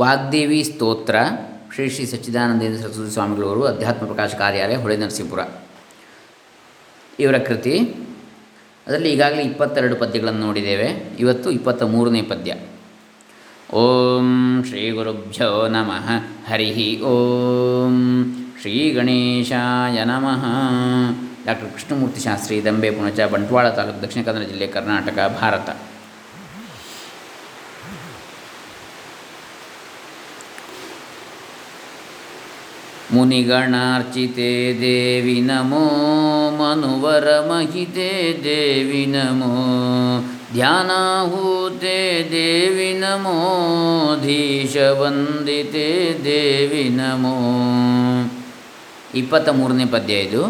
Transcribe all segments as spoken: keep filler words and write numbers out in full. ವಾಗ್ದೇವಿ ಸ್ತೋತ್ರ, ಶ್ರೀ ಶ್ರೀ ಸಚ್ಚಿದಾನಂದೇಂದ್ರ ಸರಸ್ವತಿ ಸ್ವಾಮಿಗಳವರು, ಅಧ್ಯಾತ್ಮ ಪ್ರಕಾಶ ಕಾರ್ಯಾಲಯ, ಹೊಳೆ ನರಸೀಪುರ. ಇವರ ಕೃತಿ. ಅದರಲ್ಲಿ ಈಗಾಗಲೇ ಇಪ್ಪತ್ತೆರಡು ಪದ್ಯಗಳನ್ನು ನೋಡಿದ್ದೇವೆ. ಇವತ್ತು ಇಪ್ಪತ್ತ ಮೂರನೇ ಪದ್ಯ. ಓಂ ಶ್ರೀ ಗುರುಭ್ಯೋ ನಮಃ. ಹರಿ ಓಂ ಶ್ರೀ ಗಣೇಶಾಯ ನಮಃ. ಡಾಕ್ಟರ್ ಕೃಷ್ಣಮೂರ್ತಿ ಶಾಸ್ತ್ರಿ, ದಂಬೆ, ಪುಣಜ, ಬಂಟ್ವಾಳ ತಾಲೂಕು, ದಕ್ಷಿಣ ಕನ್ನಡ ಜಿಲ್ಲೆ, ಕರ್ನಾಟಕ, ಭಾರತ. ಮುನಿಗಣಾರ್ಚಿತೆ ದೇವಿ ನಮೋ, ಮನುವರ ಮಹಿತೆ ದೇವಿ ನಮೋ, ಧ್ಯಾನಾಹೂತೆ ದೇವಿ ನಮೋ, ಧೀಶವಂದಿತೆ ದೇವಿ ನಮೋ. ಇಪ್ಪತ್ತ ಮೂರನೇ ಪದ್ಯ ಇದು.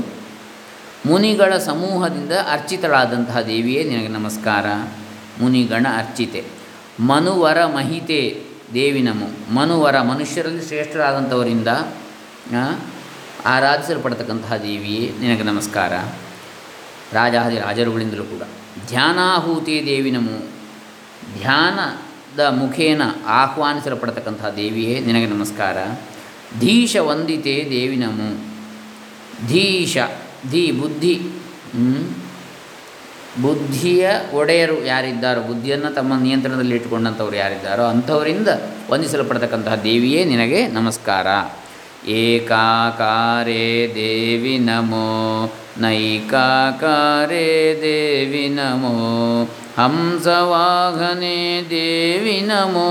ಮುನಿಗಳ ಸಮೂಹದಿಂದ ಅರ್ಚಿತಳಾದಂತಹ ದೇವಿಯೇ ನಿನಗೆ ನಮಸ್ಕಾರ. ಮುನಿಗಣ ಅರ್ಚಿತೆ. ಮನುವರ ಮಹಿತೆ ದೇವಿ ನಮೋ. ಮನುವರ, ಮನುಷ್ಯರಲ್ಲಿ ಶ್ರೇಷ್ಠರಾದಂಥವರಿಂದ ಆರಾಧಿಸಲ್ಪಡ್ತಕ್ಕಂತಹ ದೇವಿಯೇ ನಿನಗೆ ನಮಸ್ಕಾರ. ರಾಜಾದಿ ರಾಜರುಗಳಿಂದಲೂ ಕೂಡ. ಧ್ಯಾನಾಹೂತಿ ದೇವಿ ನಮೋ, ಧ್ಯಾನದ ಮುಖೇನ ಆಹ್ವಾನಿಸಲ್ಪಡ್ತಕ್ಕಂತಹ ದೇವಿಯೇ ನಿನಗೆ ನಮಸ್ಕಾರ. ಧೀಶ ವಂದಿತೆ ದೇವಿ ನಮೋ. ಧೀಶ, ಧಿ ಬುದ್ಧಿ, ಬುದ್ಧಿಯ ಒಡೆಯರು ಯಾರಿದ್ದಾರೋ, ಬುದ್ಧಿಯನ್ನು ತಮ್ಮ ನಿಯಂತ್ರಣದಲ್ಲಿ ಇಟ್ಟುಕೊಂಡಂಥವ್ರು ಯಾರಿದ್ದಾರೋ ಅಂಥವರಿಂದ ವಂದಿಸಲ್ಪಡ್ತಕ್ಕಂತಹ ದೇವಿಯೇ ನಿನಗೆ ನಮಸ್ಕಾರ. ಏಕಾಕಾರೆ ದೇವಿ ನಮೋ, ನೈಕಾಕಾರೆ ದೇವಿ ನಮೋ, ಹಂಸವಾಹನೆ ದೇವಿ ನಮೋ,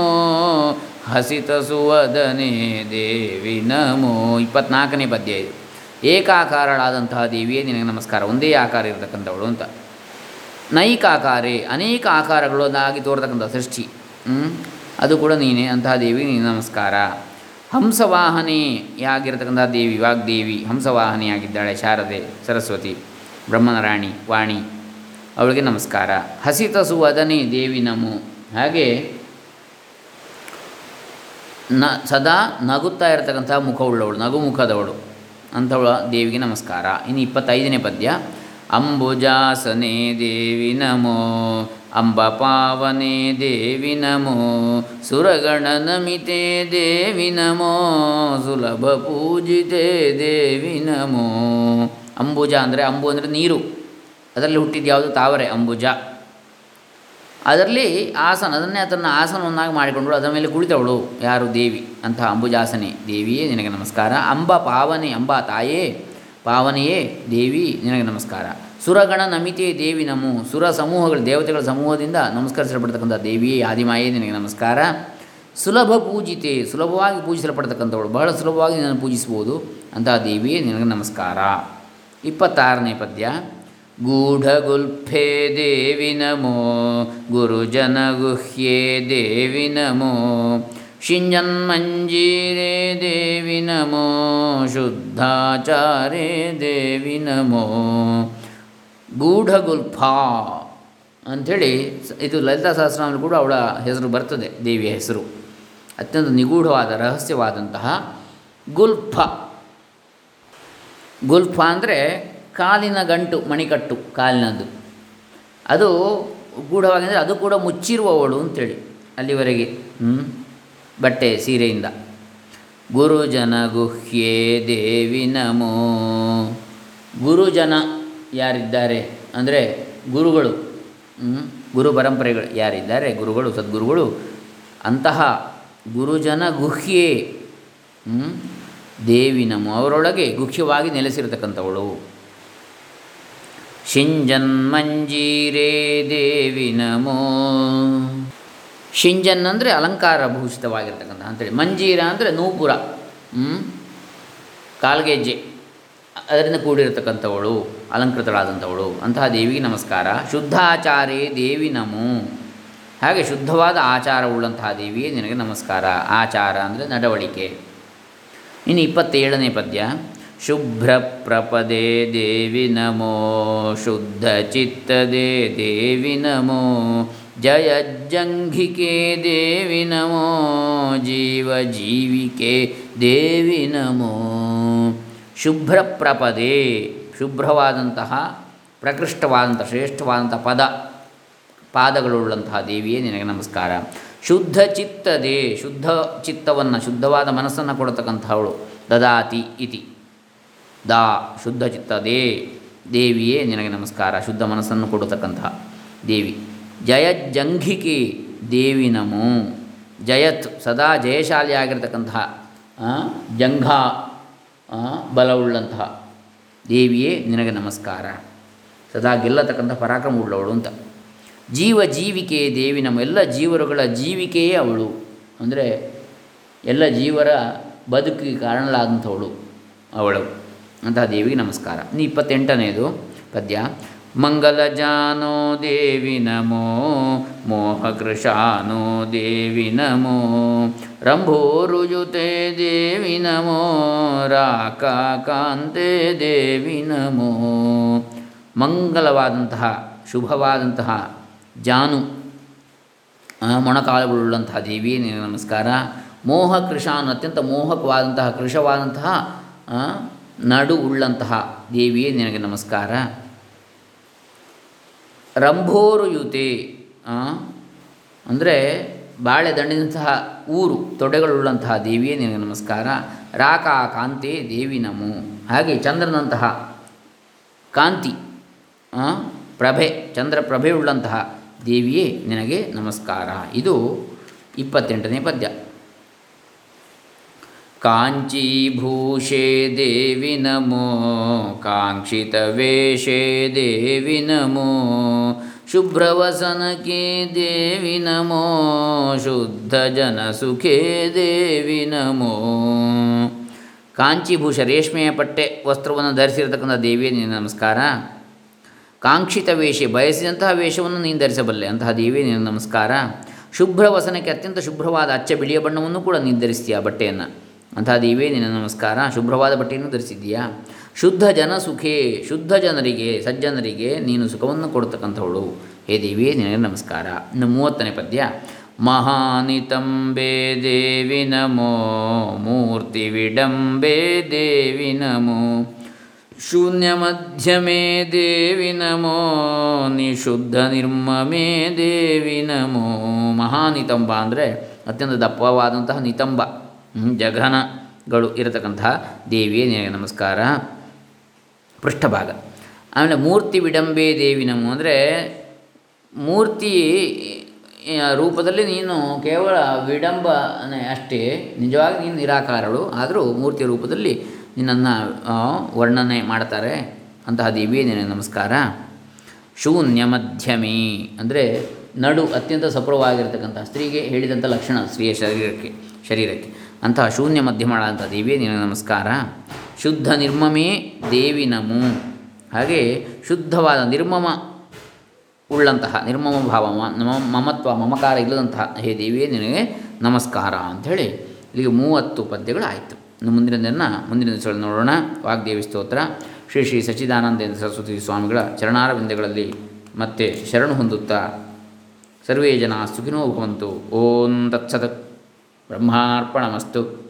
ಹಸಿತಸುವದನೆ ದೇವಿ ನಮೋ. ಇಪ್ಪತ್ನಾಲ್ಕನೇ ಪದ್ಯ ಇದು. ಏಕಾಕಾರಳಾದಂತಹ ದೇವಿಯೇ ನಿನಗೆ ನಮಸ್ಕಾರ, ಒಂದೇ ಆಕಾರ ಇರತಕ್ಕಂಥವಳು ಅಂತ. ನೈಕಾಕಾರೆ, ಅನೇಕ ಆಕಾರಗಳಾಗಿ ತೋರ್ತಕ್ಕಂಥ ಸೃಷ್ಟಿ, ಅದು ಕೂಡ ನೀನೇ, ಅಂತಹ ದೇವಿ ನಿನಗೆ ನಮಸ್ಕಾರ. ಹಂಸವಾಹನೆಯಾಗಿರ್ತಕ್ಕಂಥ ದೇವಿ ವಾಗ್ದೇವಿ ಹಂಸವಾಹನೆಯಾಗಿದ್ದಾಳೆ. ಶಾರದೆ, ಸರಸ್ವತಿ, ಬ್ರಹ್ಮನರಾಣಿ, ವಾಣಿ, ಅವಳಿಗೆ ನಮಸ್ಕಾರ. ಹಸಿತಸುವದನೆ ದೇವಿ ನಮೋ. ಹಾಗೆ ನ ಸದಾ ನಗುತ್ತಾ ಇರತಕ್ಕಂಥ ಮುಖವುಳ್ಳವಳು, ನಗುಮುಖದವಳು, ಅಂಥವಳ ದೇವಿಗೆ ನಮಸ್ಕಾರ. ಇನ್ನು ಇಪ್ಪತ್ತೈದನೇ ಪದ್ಯ. ಅಂಬುಜಾಸನೆ ದೇವಿ ನಮೋ, ಅಂಬ ಪಾವನೆ ದೇವಿ ನಮೋ, ಸುರಗಣನಮಿತೆ ದೇವಿ ನಮೋ, ಸುಲಭ ಪೂಜಿತೆ ದೇವಿ ನಮೋ. ಅಂಬುಜ ಅಂದರೆ, ಅಂಬು ಅಂದರೆ ನೀರು, ಅದರಲ್ಲಿ ಹುಟ್ಟಿದ್ದು ಯಾವುದು? ತಾವರೆ, ಅಂಬುಜ. ಅದರಲ್ಲಿ ಆಸನ, ಅದನ್ನೇ ಅದನ್ನು ಆಸನವನ್ನಾಗಿ ಮಾಡಿಕೊಂಡಳು, ಅದರ ಮೇಲೆ ಕುಳಿತವಳು ಯಾರು? ದೇವಿ. ಅಂತಹ ಅಂಬುಜಾಸನೆ ದೇವಿಯೇ ನಿನಗೆ ನಮಸ್ಕಾರ. ಅಂಬ ಪಾವನೆ, ಅಂಬ ತಾಯೇ, ಪಾವನೆಯೇ ದೇವಿ ನಿನಗೆ ನಮಸ್ಕಾರ. ಸುರಗಣ ನಮಿತೆ ದೇವಿ ನಮೋ, ಸುರ ಸಮೂಹಗಳು, ದೇವತೆಗಳ ಸಮೂಹದಿಂದ ನಮಸ್ಕರಿಸಲ್ಪಡ್ತಕ್ಕಂಥ ದೇವಿಯೇ ಆದಿಮಾಯೇ ನಿನಗೆ ನಮಸ್ಕಾರ. ಸುಲಭ ಪೂಜಿತೆ, ಸುಲಭವಾಗಿ ಪೂಜಿಸಲ್ಪಡ್ತಕ್ಕಂಥವಳು, ಬಹಳ ಸುಲಭವಾಗಿ ನಿನ್ನನ್ನು ಪೂಜಿಸ್ಬೋದು, ಅಂತಹ ದೇವಿಯೇ ನಿನಗೆ ನಮಸ್ಕಾರ. ಇಪ್ಪತ್ತಾರನೇ ಪದ್ಯ. ಗೂಢಗುಲ್ಫೆ ದೇವಿ ನಮೋ, ಗುರುಜನಗುಹ್ಯೆ ದೇವಿ ನಮೋ, ಶಿಂಜನ್ಮಂಜೀರೆ ದೇವಿ ನಮೋ, ಶುದ್ಧಾಚಾರೆ ದೇವಿ ನಮೋ. ಗೂಢಗುಲ್ಫ ಅಂಥೇಳಿ ಇದು ಲಲಿತಾ ಸಹಸ್ರಾಮಲ್ಲಿ ಕೂಡ ಅವಳ ಹೆಸರು ಬರ್ತದೆ, ದೇವಿಯ ಹೆಸರು. ಅತ್ಯಂತ ನಿಗೂಢವಾದ, ರಹಸ್ಯವಾದಂತಹ ಗುಲ್ಫ. ಗುಲ್ಫ ಅಂದರೆ ಕಾಲಿನ ಗಂಟು, ಮಣಿಕಟ್ಟು, ಕಾಲಿನದ್ದು. ಅದು ಗೂಢವಾಗಿ ಅಂದರೆ ಅದು ಕೂಡ ಮುಚ್ಚಿರುವವಳು ಅಂಥೇಳಿ ಅಲ್ಲಿವರೆಗೆ, ಬಟ್ಟೆ, ಸೀರೆಯಿಂದ. ಗುರುಜನ ಗುಹ್ಯೆ ದೇವಿ ನಮೋ. ಗುರುಜನ ಯಾರಿದ್ದಾರೆ ಅಂದರೆ ಗುರುಗಳು, ಗುರು ಪರಂಪರೆಗಳು ಯಾರಿದ್ದಾರೆ, ಗುರುಗಳು, ಸದ್ಗುರುಗಳು, ಅಂತಹ ಗುರುಜನ ಗುಹ್ಯೆ ದೇವಿ ನಮೋ, ಅವರೊಳಗೆ ಗುಹ್ಯವಾಗಿ ನೆಲೆಸಿರತಕ್ಕಂಥವಳು. ಶಿಂಜನ್ಮಂಜೀರೆ ದೇವಿ ನಮೋ. ಶಿಂಜನ್ ಅಂದರೆ ಅಲಂಕಾರ ಭೂಷಿತವಾಗಿರ್ತಕ್ಕಂಥ ಅಂಥೇಳಿ, ಮಂಜೀರ ಅಂದರೆ ನೂಪುರ, ಕಾಲ್ಗೆಜ್ಜೆ, ಅದರಿಂದ ಕೂಡಿರತಕ್ಕಂಥವಳು, ಅಲಂಕೃತಳಾದಂಥವಳು, ಅಂತಹ ದೇವಿಗೆ ನಮಸ್ಕಾರ. ಶುದ್ಧಾಚಾರೇ ದೇವಿ ನಮೋ. ಹಾಗೆ ಶುದ್ಧವಾದ ಆಚಾರವುಳ್ಳಂತಹ ದೇವಿಯೇ ನಿನಗೆ ನಮಸ್ಕಾರ. ಆಚಾರ ಅಂದರೆ ನಡವಳಿಕೆ. ಇನ್ನು ಇಪ್ಪತ್ತೇಳನೇ ಪದ್ಯ. ಶುಭ್ರಪ್ರಪದೇ ದೇವಿ ನಮೋ, ಶುದ್ಧ ಚಿತ್ತದೇ ದೇವಿ ನಮೋ, ಜಯ ಜಂಘಿಕೆ ದೇವಿ ನಮೋ, ಜೀವ ಜೀವಿಕೆ ದೇವಿ ನಮೋ. ಶುಭ್ರಪ್ರಪದೇ, ಶುಭ್ರವಾದಂತಹ, ಪ್ರಕೃಷ್ಟವಾದಂತಹ, ಶ್ರೇಷ್ಠವಾದಂತಹ ಪದ, ಪಾದಗಳುಳ್ಳಂತಹ ದೇವಿಯೇ ನಿನಗೆ ನಮಸ್ಕಾರ. ಶುದ್ಧ ಚಿತ್ತದೇ ಶುದ್ಧ ಚಿತ್ತವನ್ನು ಶುದ್ಧವಾದ ಮನಸ್ಸನ್ನು ಕೊಡತಕ್ಕಂಥವಳು ದದಾತಿ ಇತಿ ದಾ ಶುದ್ಧ ಚಿತ್ತದೇ ದೇವಿಯೇ ನಿನಗೆ ನಮಸ್ಕಾರ, ಶುದ್ಧ ಮನಸ್ಸನ್ನು ಕೊಡತಕ್ಕಂತಹ ದೇವಿ. ಜಯಜ್ಜಂಘಿಕೆ ದೇವಿ ನಮೋ, ಜಯತ್ ಸದಾ ಜಯಶಾಲಿಯಾಗಿರ್ತಕ್ಕಂತಹ ಜಂಘ ಬಲವುಳ್ಳಂತಹ ದೇವಿಯೇ ನಿನಗೆ ನಮಸ್ಕಾರ, ಸದಾ ಗೆಲ್ಲತಕ್ಕಂಥ ಪರಾಕ್ರಮ ಉಳ್ಳವಳು ಅಂತ. ಜೀವ ಜೀವಿಕೆ ದೇವಿ ನಮ್ಮ, ಎಲ್ಲ ಜೀವರುಗಳ ಜೀವಿಕೆಯೇ ಅವಳು, ಅಂದರೆ ಎಲ್ಲ ಜೀವರ ಬದುಕಿಗೆ ಕಾರಣಲಾದಂಥವಳು ಅವಳು, ಅಂತಹ ದೇವಿಗೆ ನಮಸ್ಕಾರ. ನೀ ಇಪ್ಪತ್ತೆಂಟನೇದು ಪದ್ಯ. ಮಂಗಲಜಾನೋ ದೇವಿ ನಮೋ, ಮೋಹಕೃಶಾನೋ ದೇವಿ ನಮೋ, ರಂಭೋರುಜುತೆ ದೇವಿ ನಮೋ, ರಾಕಾಕಾಂತೆ ದೇವಿ ನಮೋ. ಮಂಗಲವಾದಂತಹ ಶುಭವಾದಂತಹ ಜಾನು ಮೊಣಕಾಲುಗಳುಳ್ಳಂತಹ ದೇವಿಯೇ ನಿನಗೆ ನಮಸ್ಕಾರ. ಮೋಹಕೃಶಾನ್ ಅತ್ಯಂತ ಮೋಹಕವಾದಂತಹ ಕೃಶವಾದಂತಹ ನಡು ಉಳ್ಳಂತಹ ದೇವಿಯೇ ನಿನಗೆ ನಮಸ್ಕಾರ. ರಂಭೋರುಯುತೆ ಅಂದರೆ ಬಾಳೆ ದಂಡಿನಂತಹ ಊರು ತೊಡೆಗಳುಳ್ಳಂತಹ ದೇವಿಯೇ ನಿನಗೆ ನಮಸ್ಕಾರ. ರಾಕಾ ಕಾಂತೆ ದೇವಿ ನಮೋ, ಹಾಗೆ ಚಂದ್ರನಂತಹ ಕಾಂತಿ ಪ್ರಭೆ ಚಂದ್ರ ಪ್ರಭೆಯುಳ್ಳಂತಹ ದೇವಿಯೇ ನಿನಗೆ ನಮಸ್ಕಾರ. ಇದು ಇಪ್ಪತ್ತೆಂಟನೇ ಪದ್ಯ. ಕಾಂಚೀಭೂಷೆ ದೇವಿ ನಮೋ, ಕಾಂಕ್ಷಿತ ವೇಷೆ ದೇವಿ ನಮೋ, ಶುಭ್ರವಸನಕ್ಕೆ ದೇವಿ ನಮೋ, ಶುದ್ಧ ಜನಸುಖೇ ದೇವಿ ನಮೋ. ಕಾಂಚೀಭೂಷ ರೇಷ್ಮೆಯ ಪಟ್ಟೆ ವಸ್ತ್ರವನ್ನು ಧರಿಸಿರತಕ್ಕಂಥ ದೇವಿಯೇ ನಿನ್ನ ನಮಸ್ಕಾರ. ಕಾಂಕ್ಷಿತ ವೇಷೆ ಬಯಸಿದಂತಹ ವೇಷವನ್ನು ನೀನು ಧರಿಸಬಲ್ಲೆ, ಅಂತಹ ದೇವಿಯೇ ನಿನ್ನ ನಮಸ್ಕಾರ. ಶುಭ್ರವಸನಕ್ಕೆ ಅತ್ಯಂತ ಶುಭ್ರವಾದ ಅಚ್ಚ ಬಿಳಿಯ ಬಣ್ಣವನ್ನು ಕೂಡ ನೀನು ಧರಿಸ್ತೀಯ ಬಟ್ಟೆಯನ್ನು, ಅಂತಹ ದೇವಿಯೇ ನಿನ್ನ ನಮಸ್ಕಾರ. ಶುಭ್ರವಾದ ಬಟ್ಟೆಯನ್ನು ಧರಿಸಿದ್ದೀಯಾ. ಶುದ್ಧ ಜನ ಸುಖೇ, ಶುದ್ಧ ಜನರಿಗೆ ಸಜ್ಜನರಿಗೆ ನೀನು ಸುಖವನ್ನು ಕೊಡ್ತಕ್ಕಂಥವಳು, ಹೇ ದೇವಿಯೇ ನಿನಗೆ ನಮಸ್ಕಾರ. ಇನ್ನು ಮೂವತ್ತನೇ ಪದ್ಯ. ಮಹಾನಿತಂಬೆ ದೇವಿ ನಮೋ, ಮೂರ್ತಿ ವಿಡಂಬೆ ದೇವಿ ನಮೋ, ಶೂನ್ಯ ಮಧ್ಯಮೇ ದೇವಿ ನಮೋ, ನಿಶುದ್ಧ ನಿರ್ಮಮೇ ದೇವಿ ನಮೋ. ಮಹಾನಿತಂಬ ಅಂದರೆ ಅತ್ಯಂತ ದಪ್ಪವಾದಂತಹ ನಿತಂಬ ಜಘನಗಳು ಇರತಕ್ಕಂತಹ ದೇವಿಯೇ ನಿನಗೆ ನಮಸ್ಕಾರ, ಪೃಷ್ಠಭಾಗ. ಆಮೇಲೆ ಮೂರ್ತಿ ವಿಡಂಬೆ ದೇವಿ ನಮೋ ಅಂದರೆ ಮೂರ್ತಿ ರೂಪದಲ್ಲಿ ನೀನು ಕೇವಲ ವಿಡಂಬನೆ ಅಷ್ಟೇ, ನಿಜವಾಗಿ ನೀನು ನಿರಾಕಾರಳು, ಆದರೂ ಮೂರ್ತಿ ರೂಪದಲ್ಲಿ ನಿನ್ನನ್ನು ವರ್ಣನೆ ಮಾಡ್ತಾರೆ, ಅಂತಹ ದೇವಿಯೇ ನಿನಗೆ ನಮಸ್ಕಾರ. ಶೂನ್ಯ ಮಧ್ಯಮಿ ಅಂದರೆ ನಡು ಅತ್ಯಂತ ಸಪುರವಾಗಿರ್ತಕ್ಕಂತಹ ಸ್ತ್ರೀಗೆ ಹೇಳಿದಂಥ ಲಕ್ಷಣ ಸ್ತ್ರೀಯ ಶರೀರಕ್ಕೆ ಶರೀರಕ್ಕೆ ಅಂತಹ ಶೂನ್ಯ ಮಧ್ಯಮಳಾದಂಥ ದೇವಿಯೇ ನಿನಗೆ ನಮಸ್ಕಾರ. ಶುದ್ಧ ನಿರ್ಮಮೇ ದೇವಿ ನಮೋ, ಹಾಗೆ ಶುದ್ಧವಾದ ನಿರ್ಮಮ ಉಳ್ಳಂತಹ ನಿರ್ಮಮ ಭಾವ ಮಮ ಮಮತ್ವ ಮಮಕಾರ ಇಲ್ಲದಂತಹ ಹೇ ದೇವಿಯೇ ನಿನಗೆ ನಮಸ್ಕಾರ ಅಂಥೇಳಿ ಇಲ್ಲಿಗೆ ಮೂವತ್ತು ಪದ್ಯಗಳಾಯಿತು. ಇನ್ನು ಮುಂದಿನದನ್ನು ಮುಂದಿನ ದಿವಸಗಳಲ್ಲಿ ನೋಡೋಣ. ವಾಗ್ದೇವಿ ಸ್ತೋತ್ರ ಶ್ರೀ ಶ್ರೀ ಸಚ್ಚಿದಾನಂದೇಂದ್ರ ಸರಸ್ವತಿ ಸ್ವಾಮಿಗಳ ಚರಣಾರವಿಂದಗಳಲ್ಲಿ ಮತ್ತೆ ಶರಣು ಹೊಂದುತ್ತಾ ಸರ್ವೇ ಜನ ಸುಖಿನೋ ಭವಂತು. ಓಂ ತತ್ಸತ್ ಬ್ರಹ್ಮಾರ್ಪಣಮಸ್ತು.